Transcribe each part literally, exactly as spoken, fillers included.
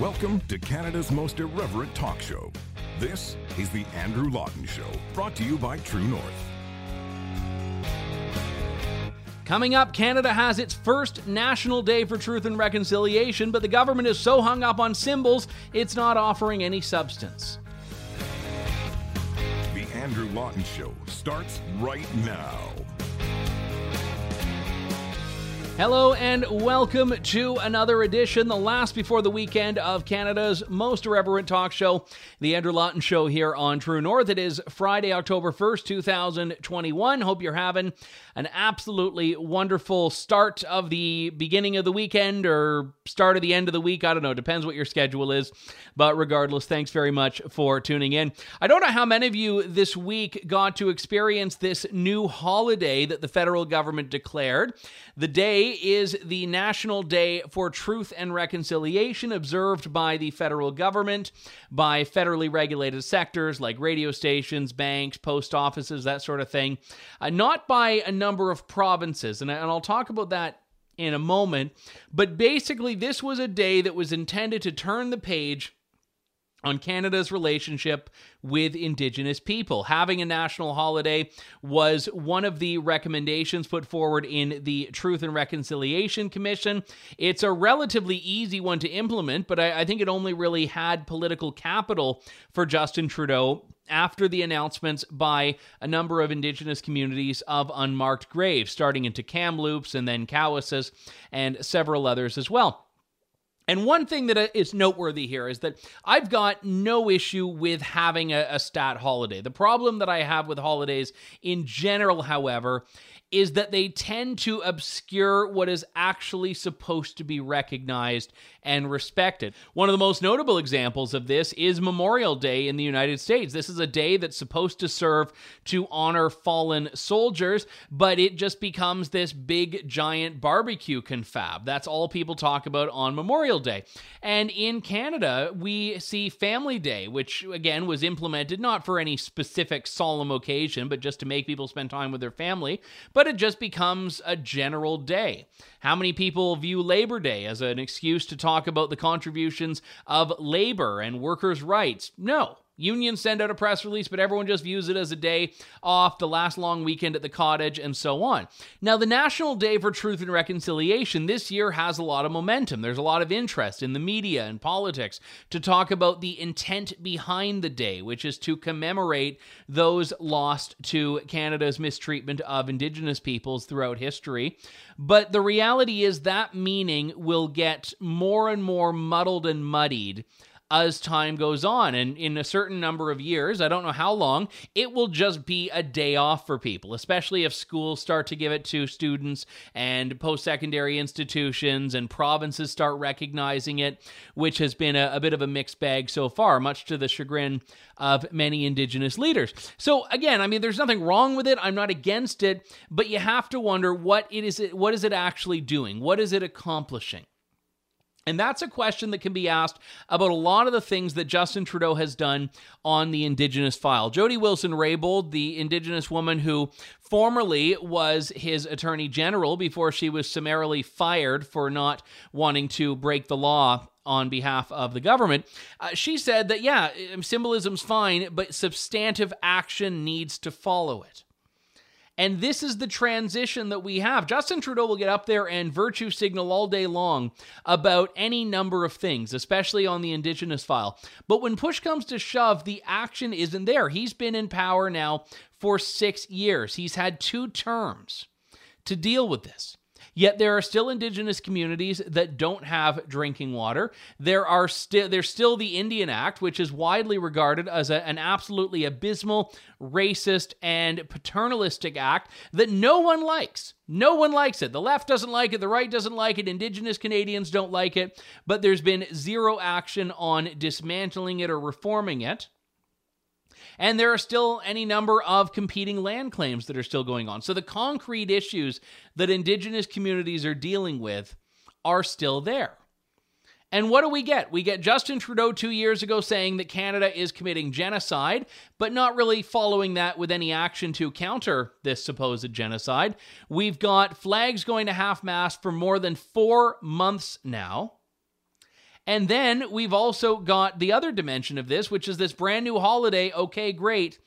Welcome to Canada's most irreverent talk show. This is The Andrew Lawton Show, brought to you by True North. Coming up, Canada has its first National Day for Truth and Reconciliation, but the government is so hung up on symbols, it's not offering any substance. The Andrew Lawton Show starts right now. Hello and welcome to another edition, the last before the weekend of Canada's most irreverent talk show, The Andrew Lawton Show here on True North. It is Friday, October first, two thousand twenty-one. Hope you're having an absolutely wonderful start of the beginning of the weekend or start of the end of the week. I don't know. Depends what your schedule is. But regardless, thanks very much for tuning in. I don't know how many of you this week got to experience this new holiday that the federal government declared. The day is the National Day for Truth and Reconciliation, observed by the federal government, by federally regulated sectors like radio stations, banks, post offices, that sort of thing, uh, not by a number of provinces. And, and I'll talk about that in a moment. But basically, this was a day that was intended to turn the page on Canada's relationship with Indigenous people. Having a national holiday was one of the recommendations put forward in the Truth and Reconciliation Commission. It's a relatively easy one to implement, but I, I think it only really had political capital for Justin Trudeau after the announcements by a number of Indigenous communities of unmarked graves, starting into Kamloops and then Cowessus and several others as well. And one thing that is noteworthy here is that I've got no issue with having a, a stat holiday. The problem that I have with holidays in general, however, is that they tend to obscure what is actually supposed to be recognized and respected. One of the most notable examples of this is Memorial Day in the United States. This is a day that's supposed to serve to honor fallen soldiers, but it just becomes this big, giant barbecue confab. That's all people talk about on Memorial Day. And in Canada, we see Family Day, which, again, was implemented not for any specific solemn occasion, but just to make people spend time with their family. But But it just becomes a general day. How many people view Labor Day as an excuse to talk about the contributions of labor and workers' rights? No. Unions send out a press release, but everyone just views it as a day off, the last long weekend at the cottage, and so on. Now, the National Day for Truth and Reconciliation this year has a lot of momentum. There's a lot of interest in the media and politics to talk about the intent behind the day, which is to commemorate those lost to Canada's mistreatment of Indigenous peoples throughout history. But the reality is that meaning will get more and more muddled and muddied as time goes on, and in a certain number of years, I don't know how long, it will just be a day off for people, especially if schools start to give it to students and post-secondary institutions and provinces start recognizing it, which has been a, a bit of a mixed bag so far, much to the chagrin of many Indigenous leaders. So again, I mean, there's nothing wrong with it. I'm not against it, but you have to wonder what it is, what is it actually doing? What is it accomplishing? And that's a question that can be asked about a lot of the things that Justin Trudeau has done on the Indigenous file. Jody Wilson-Raybould, the Indigenous woman who formerly was his Attorney General before she was summarily fired for not wanting to break the law on behalf of the government, uh, she said that, yeah, symbolism's fine, but substantive action needs to follow it. And this is the transition that we have. Justin Trudeau will get up there and virtue signal all day long about any number of things, especially on the Indigenous file. But when push comes to shove, the action isn't there. He's been in power now for six years. He's had two terms to deal with this. Yet there are still Indigenous communities that don't have drinking water. There are still there's still the Indian Act, which is widely regarded as a, an absolutely abysmal, racist, and paternalistic act that no one likes. No one likes it. The left doesn't like it. The right doesn't like it. Indigenous Canadians don't like it. But there's been zero action on dismantling it or reforming it. And there are still any number of competing land claims that are still going on. So the concrete issues that Indigenous communities are dealing with are still there. And what do we get? We get Justin Trudeau two years ago saying that Canada is committing genocide, but not really following that with any action to counter this supposed genocide. We've got flags going to half-mast for more than four months now. And then we've also got the other dimension of this, which is this brand new holiday. Okay, great.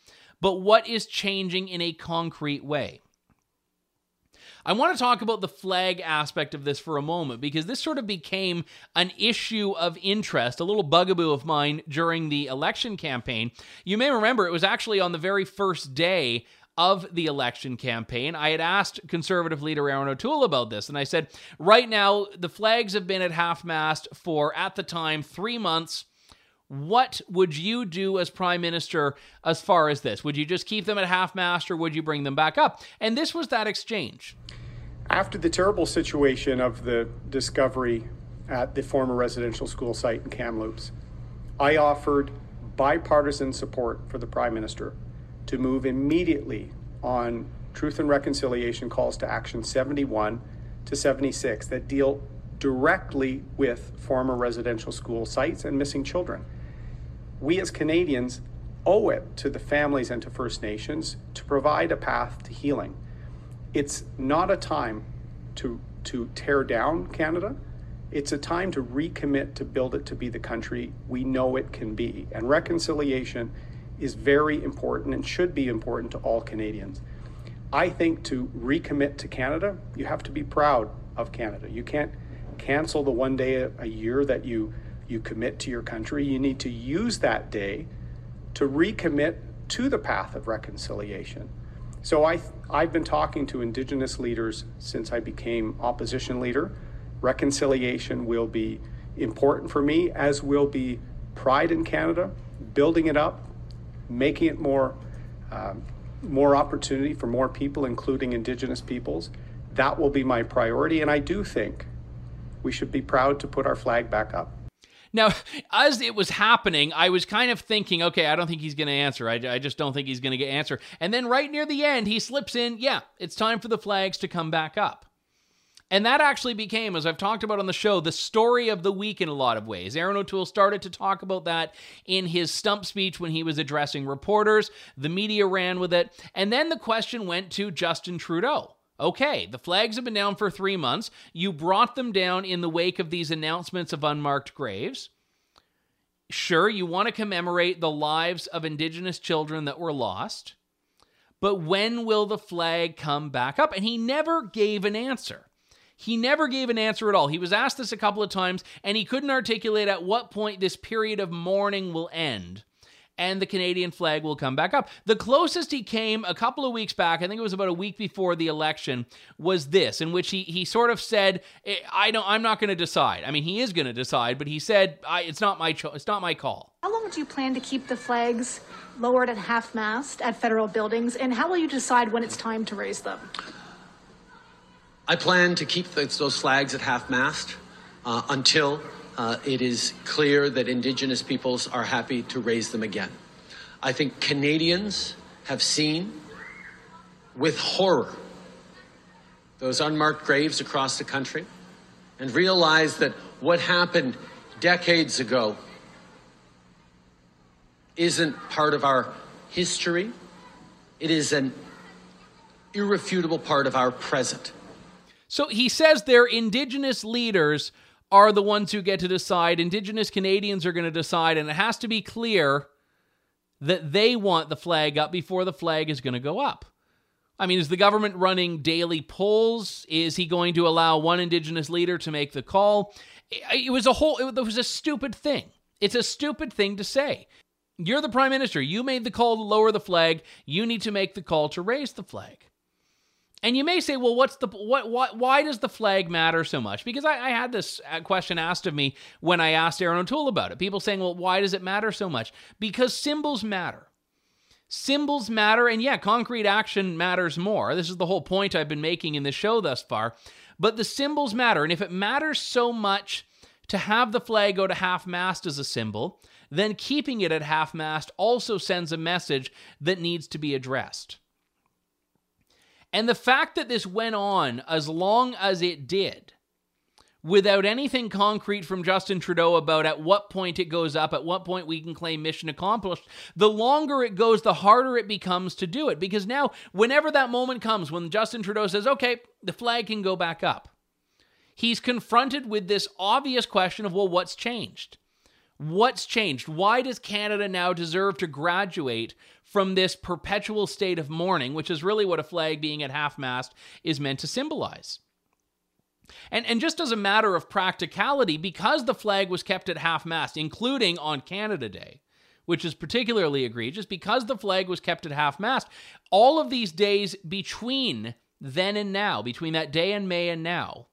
But what is changing in a concrete way? I want to talk about the flag aspect of this for a moment, because this sort of became an issue of interest, a little bugaboo of mine during the election campaign. You may remember it was actually on the very first day of the election campaign. I had asked Conservative leader Erin O'Toole about this, and I said, right now, the flags have been at half-mast for, at the time, three months. What would you do as Prime Minister as far as this? Would you just keep them at half-mast, or would you bring them back up? And this was that exchange. After the terrible situation of the discovery at the former residential school site in Kamloops, I offered bipartisan support for the Prime Minister to move immediately on Truth and Reconciliation calls to action seventy-one to seventy-six that deal directly with former residential school sites and missing children. We as Canadians owe it to the families and to First Nations to provide a path to healing. It's not a time to, to tear down Canada. It's a time to recommit to build it to be the country we know it can be. And reconciliation is very important and should be important to all Canadians. I think to recommit to Canada, you have to be proud of Canada. You can't cancel the one day a year that you, you commit to your country. You need to use that day to recommit to the path of reconciliation. So I, I've been talking to Indigenous leaders since I became opposition leader. Reconciliation will be important for me, as will be pride in Canada, building it up, making it more, uh, more opportunity for more people, including Indigenous peoples. That will be my priority, and I do think we should be proud to put our flag back up. Now, as it was happening, I was kind of thinking, okay, I don't think he's going to answer. I, I just don't think he's going to answer. And then right near the end, he slips in, yeah, it's time for the flags to come back up. And that actually became, as I've talked about on the show, the story of the week in a lot of ways. Erin O'Toole started to talk about that in his stump speech when he was addressing reporters. The media ran with it. And then the question went to Justin Trudeau. Okay, the flags have been down for three months. You brought them down in the wake of these announcements of unmarked graves. Sure, you want to commemorate the lives of Indigenous children that were lost. But when will the flag come back up? And he never gave an answer. He never gave an answer at all. He was asked this a couple of times, and he couldn't articulate at what point this period of mourning will end and the Canadian flag will come back up. The closest he came a couple of weeks back, I think it was about a week before the election, was this, in which he he sort of said, I don't, I'm not going to decide. I mean, he is going to decide, but he said, I, it's not my cho- it's not my call. How long do you plan to keep the flags lowered at half-mast at federal buildings, and how will you decide when it's time to raise them? I plan to keep those flags at half-mast uh, until uh, it is clear that Indigenous peoples are happy to raise them again. I think Canadians have seen with horror those unmarked graves across the country and realize that what happened decades ago isn't part of our history. It is an irrefutable part of our present. So he says their Indigenous leaders are the ones who get to decide. Indigenous Canadians are going to decide, and it has to be clear that they want the flag up before the flag is going to go up. I mean, is the government running daily polls? Is he going to allow one Indigenous leader to make the call? It was a whole, it was a stupid thing. It's a stupid thing to say. You're the Prime Minister. You made the call to lower the flag. You need to make the call to raise the flag. And you may say, well, what's the what? what why does the flag matter so much? Because I, I had this question asked of me when I asked Erin O'Toole about it. People saying, well, why does it matter so much? Because symbols matter. Symbols matter, and yeah, concrete action matters more. This is the whole point I've been making in the show thus far. But the symbols matter, and if it matters so much to have the flag go to half-mast as a symbol, then keeping it at half-mast also sends a message that needs to be addressed. And the fact that this went on as long as it did, without anything concrete from Justin Trudeau about at what point it goes up, at what point we can claim mission accomplished, the longer it goes, the harder it becomes to do it. Because now, whenever that moment comes when Justin Trudeau says, okay, the flag can go back up, he's confronted with this obvious question of, well, what's changed? What's changed? Why does Canada now deserve to graduate from this perpetual state of mourning, which is really what a flag being at half-mast is meant to symbolize? And, and just as a matter of practicality, because the flag was kept at half-mast, including on Canada Day, which is particularly egregious, because the flag was kept at half-mast, all of these days between then and now, between that day in May and now,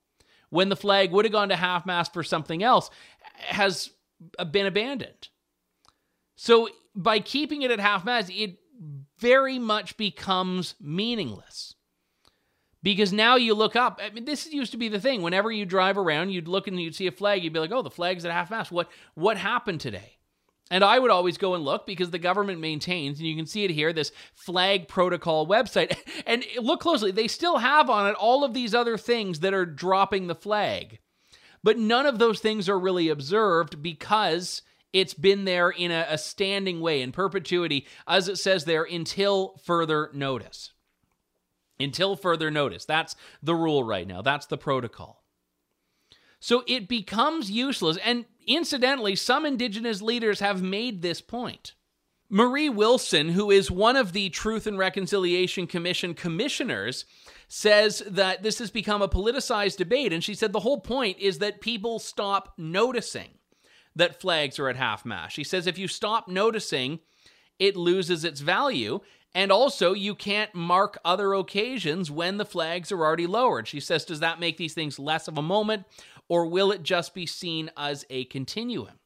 when the flag would have gone to half-mast for something else, has been abandoned. So by keeping it at half-mast, it very much becomes meaningless. Because now you look up, I mean, this used to be the thing. Whenever you drive around, you'd look and you'd see a flag. You'd be like, oh, the flag's at half-mast. What, what happened today? And I would always go and look because the government maintains, and you can see it here, this flag protocol website. And look closely, they still have on it all of these other things that are dropping the flag. But none of those things are really observed because it's been there in a, a standing way, in perpetuity, as it says there, until further notice. Until further notice. That's the rule right now. That's the protocol. So it becomes useless. And incidentally, some Indigenous leaders have made this point. Marie Wilson, who is one of the Truth and Reconciliation Commission commissioners, says that this has become a politicized debate. And she said the whole point is that people stop noticing that flags are at half-mast. She says if you stop noticing, it loses its value. And also, you can't mark other occasions when the flags are already lowered. She says, does that make these things less of a moment, or will it just be seen as a continuum?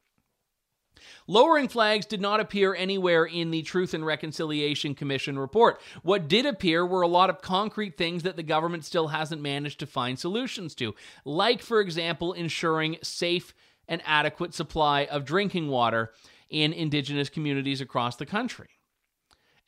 Lowering flags did not appear anywhere in the Truth and Reconciliation Commission report. What did appear were a lot of concrete things that the government still hasn't managed to find solutions to, like, for example, ensuring safe and adequate supply of drinking water in Indigenous communities across the country.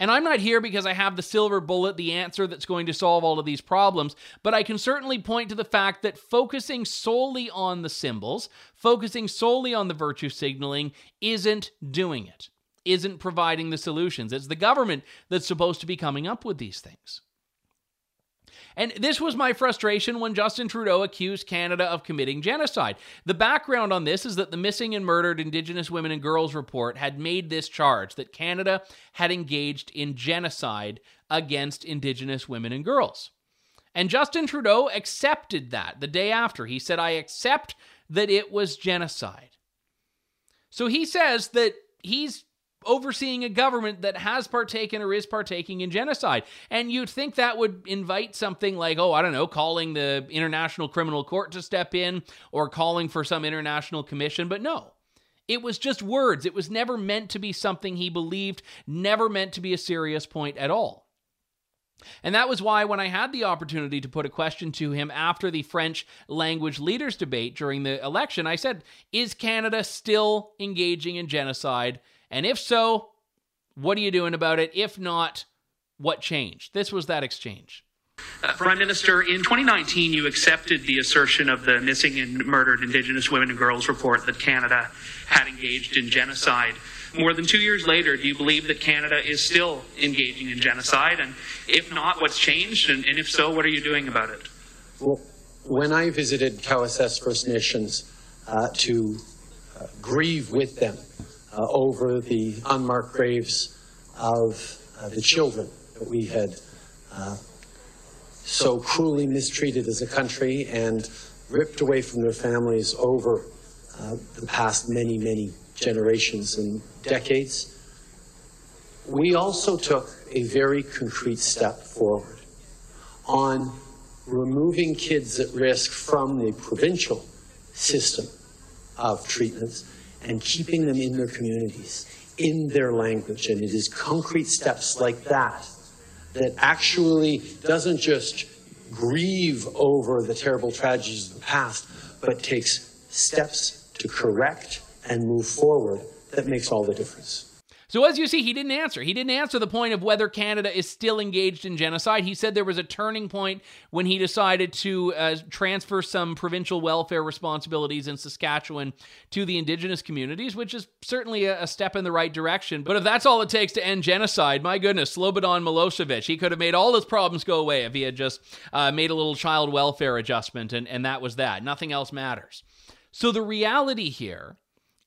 And I'm not here because I have the silver bullet, the answer that's going to solve all of these problems, but I can certainly point to the fact that focusing solely on the symbols, focusing solely on the virtue signaling, isn't doing it, isn't providing the solutions. It's the government that's supposed to be coming up with these things. And this was my frustration when Justin Trudeau accused Canada of committing genocide. The background on this is that the Missing and Murdered Indigenous Women and Girls report had made this charge that Canada had engaged in genocide against Indigenous women and girls. And Justin Trudeau accepted that the day after. He said, I accept that it was genocide. So he says that he's overseeing a government that has partaken or is partaking in genocide. And you'd think that would invite something like, oh, I don't know, calling the International Criminal Court to step in or calling for some international commission. But no, it was just words. It was never meant to be something he believed, never meant to be a serious point at all. And that was why when I had the opportunity to put a question to him after the French language leaders debate during the election, I said, is Canada still engaging in genocide? And if so, what are you doing about it? If not, what changed? This was that exchange. Uh, Prime Minister, in twenty nineteen, you accepted the assertion of the Missing and Murdered Indigenous Women and Girls report that Canada had engaged in genocide. More than two years later, do you believe that Canada is still engaging in genocide? And if not, what's changed? And, and if so, what are you doing about it? Well, when I visited Cowessus First Nations uh, to uh, grieve with them, Uh, over the unmarked graves of uh, the children that we had uh, so cruelly mistreated as a country and ripped away from their families over uh, the past many, many generations and decades. We also took a very concrete step forward on removing kids at risk from the provincial system of treatments and keeping them in their communities, in their language. And it is concrete steps like that that actually doesn't just grieve over the terrible tragedies of the past, but takes steps to correct and move forward that makes all the difference. So as you see, he didn't answer. He didn't answer the point of whether Canada is still engaged in genocide. He said there was a turning point when he decided to uh, transfer some provincial welfare responsibilities in Saskatchewan to the Indigenous communities, which is certainly a, a step in the right direction. But if that's all it takes to end genocide, my goodness, Slobodan Milosevic, he could have made all his problems go away if he had just uh, made a little child welfare adjustment, and, and that was that. Nothing else matters. So the reality here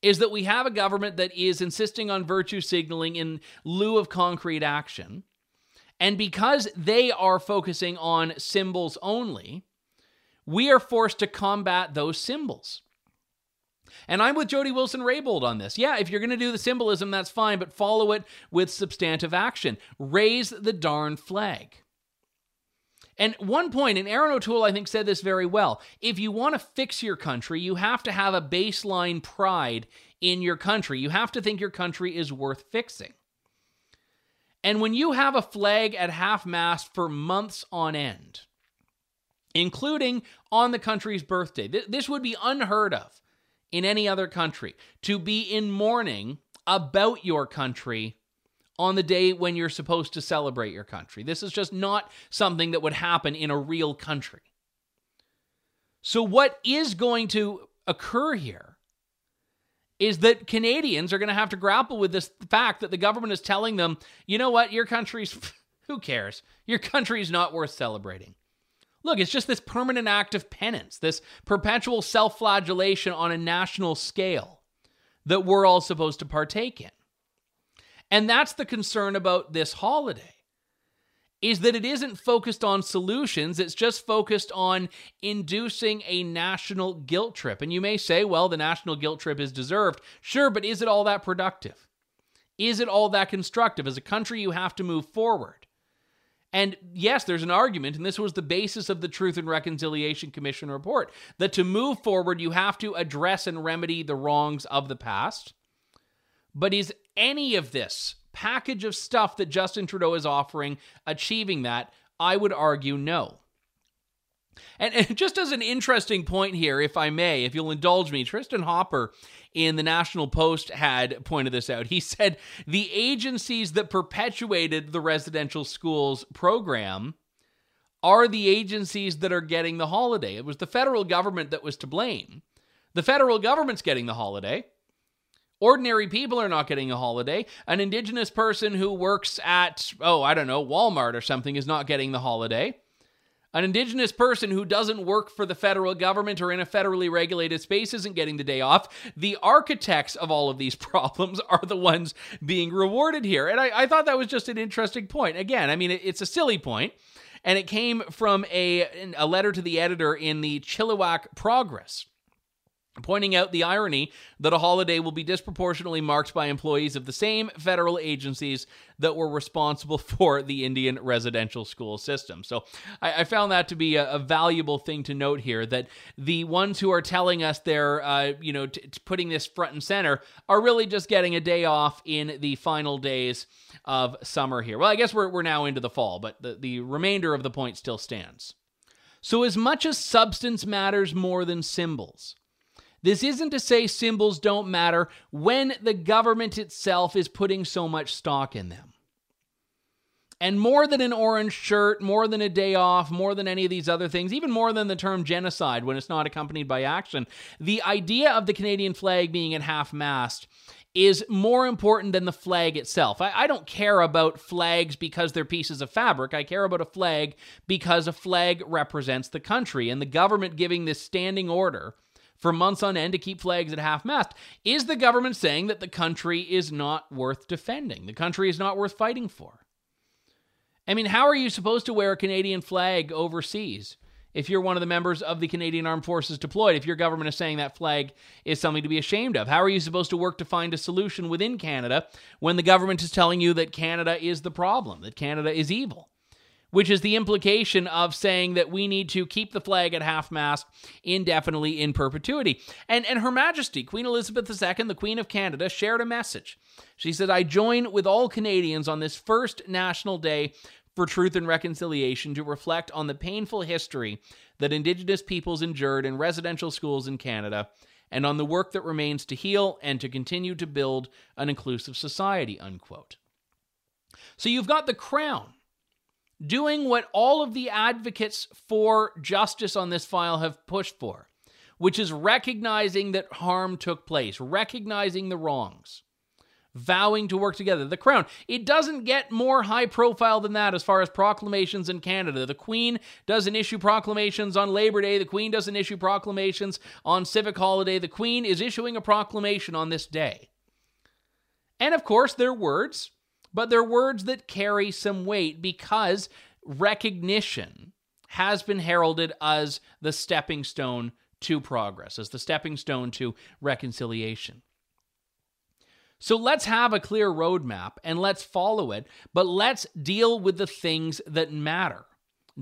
is that we have a government that is insisting on virtue signaling in lieu of concrete action. And because they are focusing on symbols only, we are forced to combat those symbols. And I'm with Jody Wilson-Raybould on this. Yeah, if you're going to do the symbolism, that's fine, but follow it with substantive action. Raise the darn flag. And one point, and Erin O'Toole, I think, said this very well, if you want to fix your country, you have to have a baseline pride in your country. You have to think your country is worth fixing. And when you have a flag at half-mast for months on end, including on the country's birthday, th- this would be unheard of in any other country, to be in mourning about your country on the day when you're supposed to celebrate your country. This is just not something that would happen in a real country. So what is going to occur here is that Canadians are going to have to grapple with this fact that the government is telling them, you know what, your country's, who cares? Your country's not worth celebrating. Look, it's just this permanent act of penance, this perpetual self-flagellation on a national scale that we're all supposed to partake in. And that's the concern about this holiday, is that it isn't focused on solutions, it's just focused on inducing a national guilt trip. And you may say, well, the national guilt trip is deserved. Sure, but is it all that productive? Is it all that constructive? As a country, you have to move forward. And yes, there's an argument, and this was the basis of the Truth and Reconciliation Commission report, that to move forward, you have to address and remedy the wrongs of the past. But is any of this package of stuff that Justin Trudeau is offering achieving that? I would argue no. And, and just as an interesting point here, if I may, if you'll indulge me, Tristan Hopper in the National Post had pointed this out. He said the agencies that perpetuated the residential schools program are the agencies that are getting the holiday. It was the federal government that was to blame. The federal government's getting the holiday. Ordinary people are not getting a holiday. An Indigenous person who works at, oh, I don't know, Walmart or something is not getting the holiday. An Indigenous person who doesn't work for the federal government or in a federally regulated space isn't getting the day off. The architects of all of these problems are the ones being rewarded here. And I, I thought that was just an interesting point. Again, I mean, it, it's a silly point. And it came from a, a letter to the editor in the Chilliwack Progress, pointing out the irony that a holiday will be disproportionately marked by employees of the same federal agencies that were responsible for the Indian residential school system. So I, I found that to be a, a valuable thing to note here, that the ones who are telling us they're, uh, you know, t- t- putting this front and center are really just getting a day off in the final days of summer here. Well, I guess we're, we're now into the fall, but the, the remainder of the point still stands. So as much as substance matters more than symbols, this isn't to say symbols don't matter when the government itself is putting so much stock in them. And more than an orange shirt, more than a day off, more than any of these other things, even more than the term genocide when it's not accompanied by action, the idea of the Canadian flag being at half-mast is more important than the flag itself. I, I don't care about flags because they're pieces of fabric. I care about a flag because a flag represents the country, and the government giving this standing order for months on end to keep flags at half-mast, is the government saying that the country is not worth defending? The country is not worth fighting for? I mean, how are you supposed to wear a Canadian flag overseas if you're one of the members of the Canadian Armed Forces deployed, if your government is saying that flag is something to be ashamed of? How are you supposed to work to find a solution within Canada when the government is telling you that Canada is the problem, that Canada is evil? Which is the implication of saying that we need to keep the flag at half-mast indefinitely in perpetuity. And, and Her Majesty, Queen Elizabeth the Second, the Queen of Canada, shared a message. She said, "I join with all Canadians on this first National Day for Truth and Reconciliation to reflect on the painful history that Indigenous peoples endured in residential schools in Canada and on the work that remains to heal and to continue to build an inclusive society," unquote. So you've got the Crown doing what all of the advocates for justice on this file have pushed for, which is recognizing that harm took place, recognizing the wrongs, vowing to work together. The Crown, it doesn't get more high profile than that as far as proclamations in Canada. The Queen doesn't issue proclamations on Labor Day. The Queen doesn't issue proclamations on Civic Holiday. The Queen is issuing a proclamation on this day. And of course, their words, but they're words that carry some weight because recognition has been heralded as the stepping stone to progress, as the stepping stone to reconciliation. So let's have a clear roadmap and let's follow it, but let's deal with the things that matter.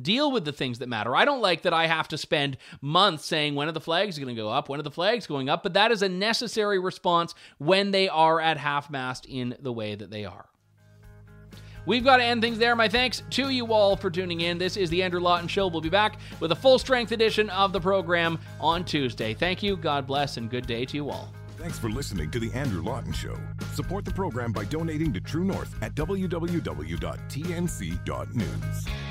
Deal with the things that matter. I don't like that I have to spend months saying when are the flags going to go up, when are the flags going up, but that is a necessary response when they are at half-mast in the way that they are. We've got to end things there. My thanks to you all for tuning in. This is the Andrew Lawton Show. We'll be back with a full-strength edition of the program on Tuesday. Thank you, God bless, and good day to you all. Thanks for listening to The Andrew Lawton Show. Support the program by donating to True North at w w w dot t n c dot news.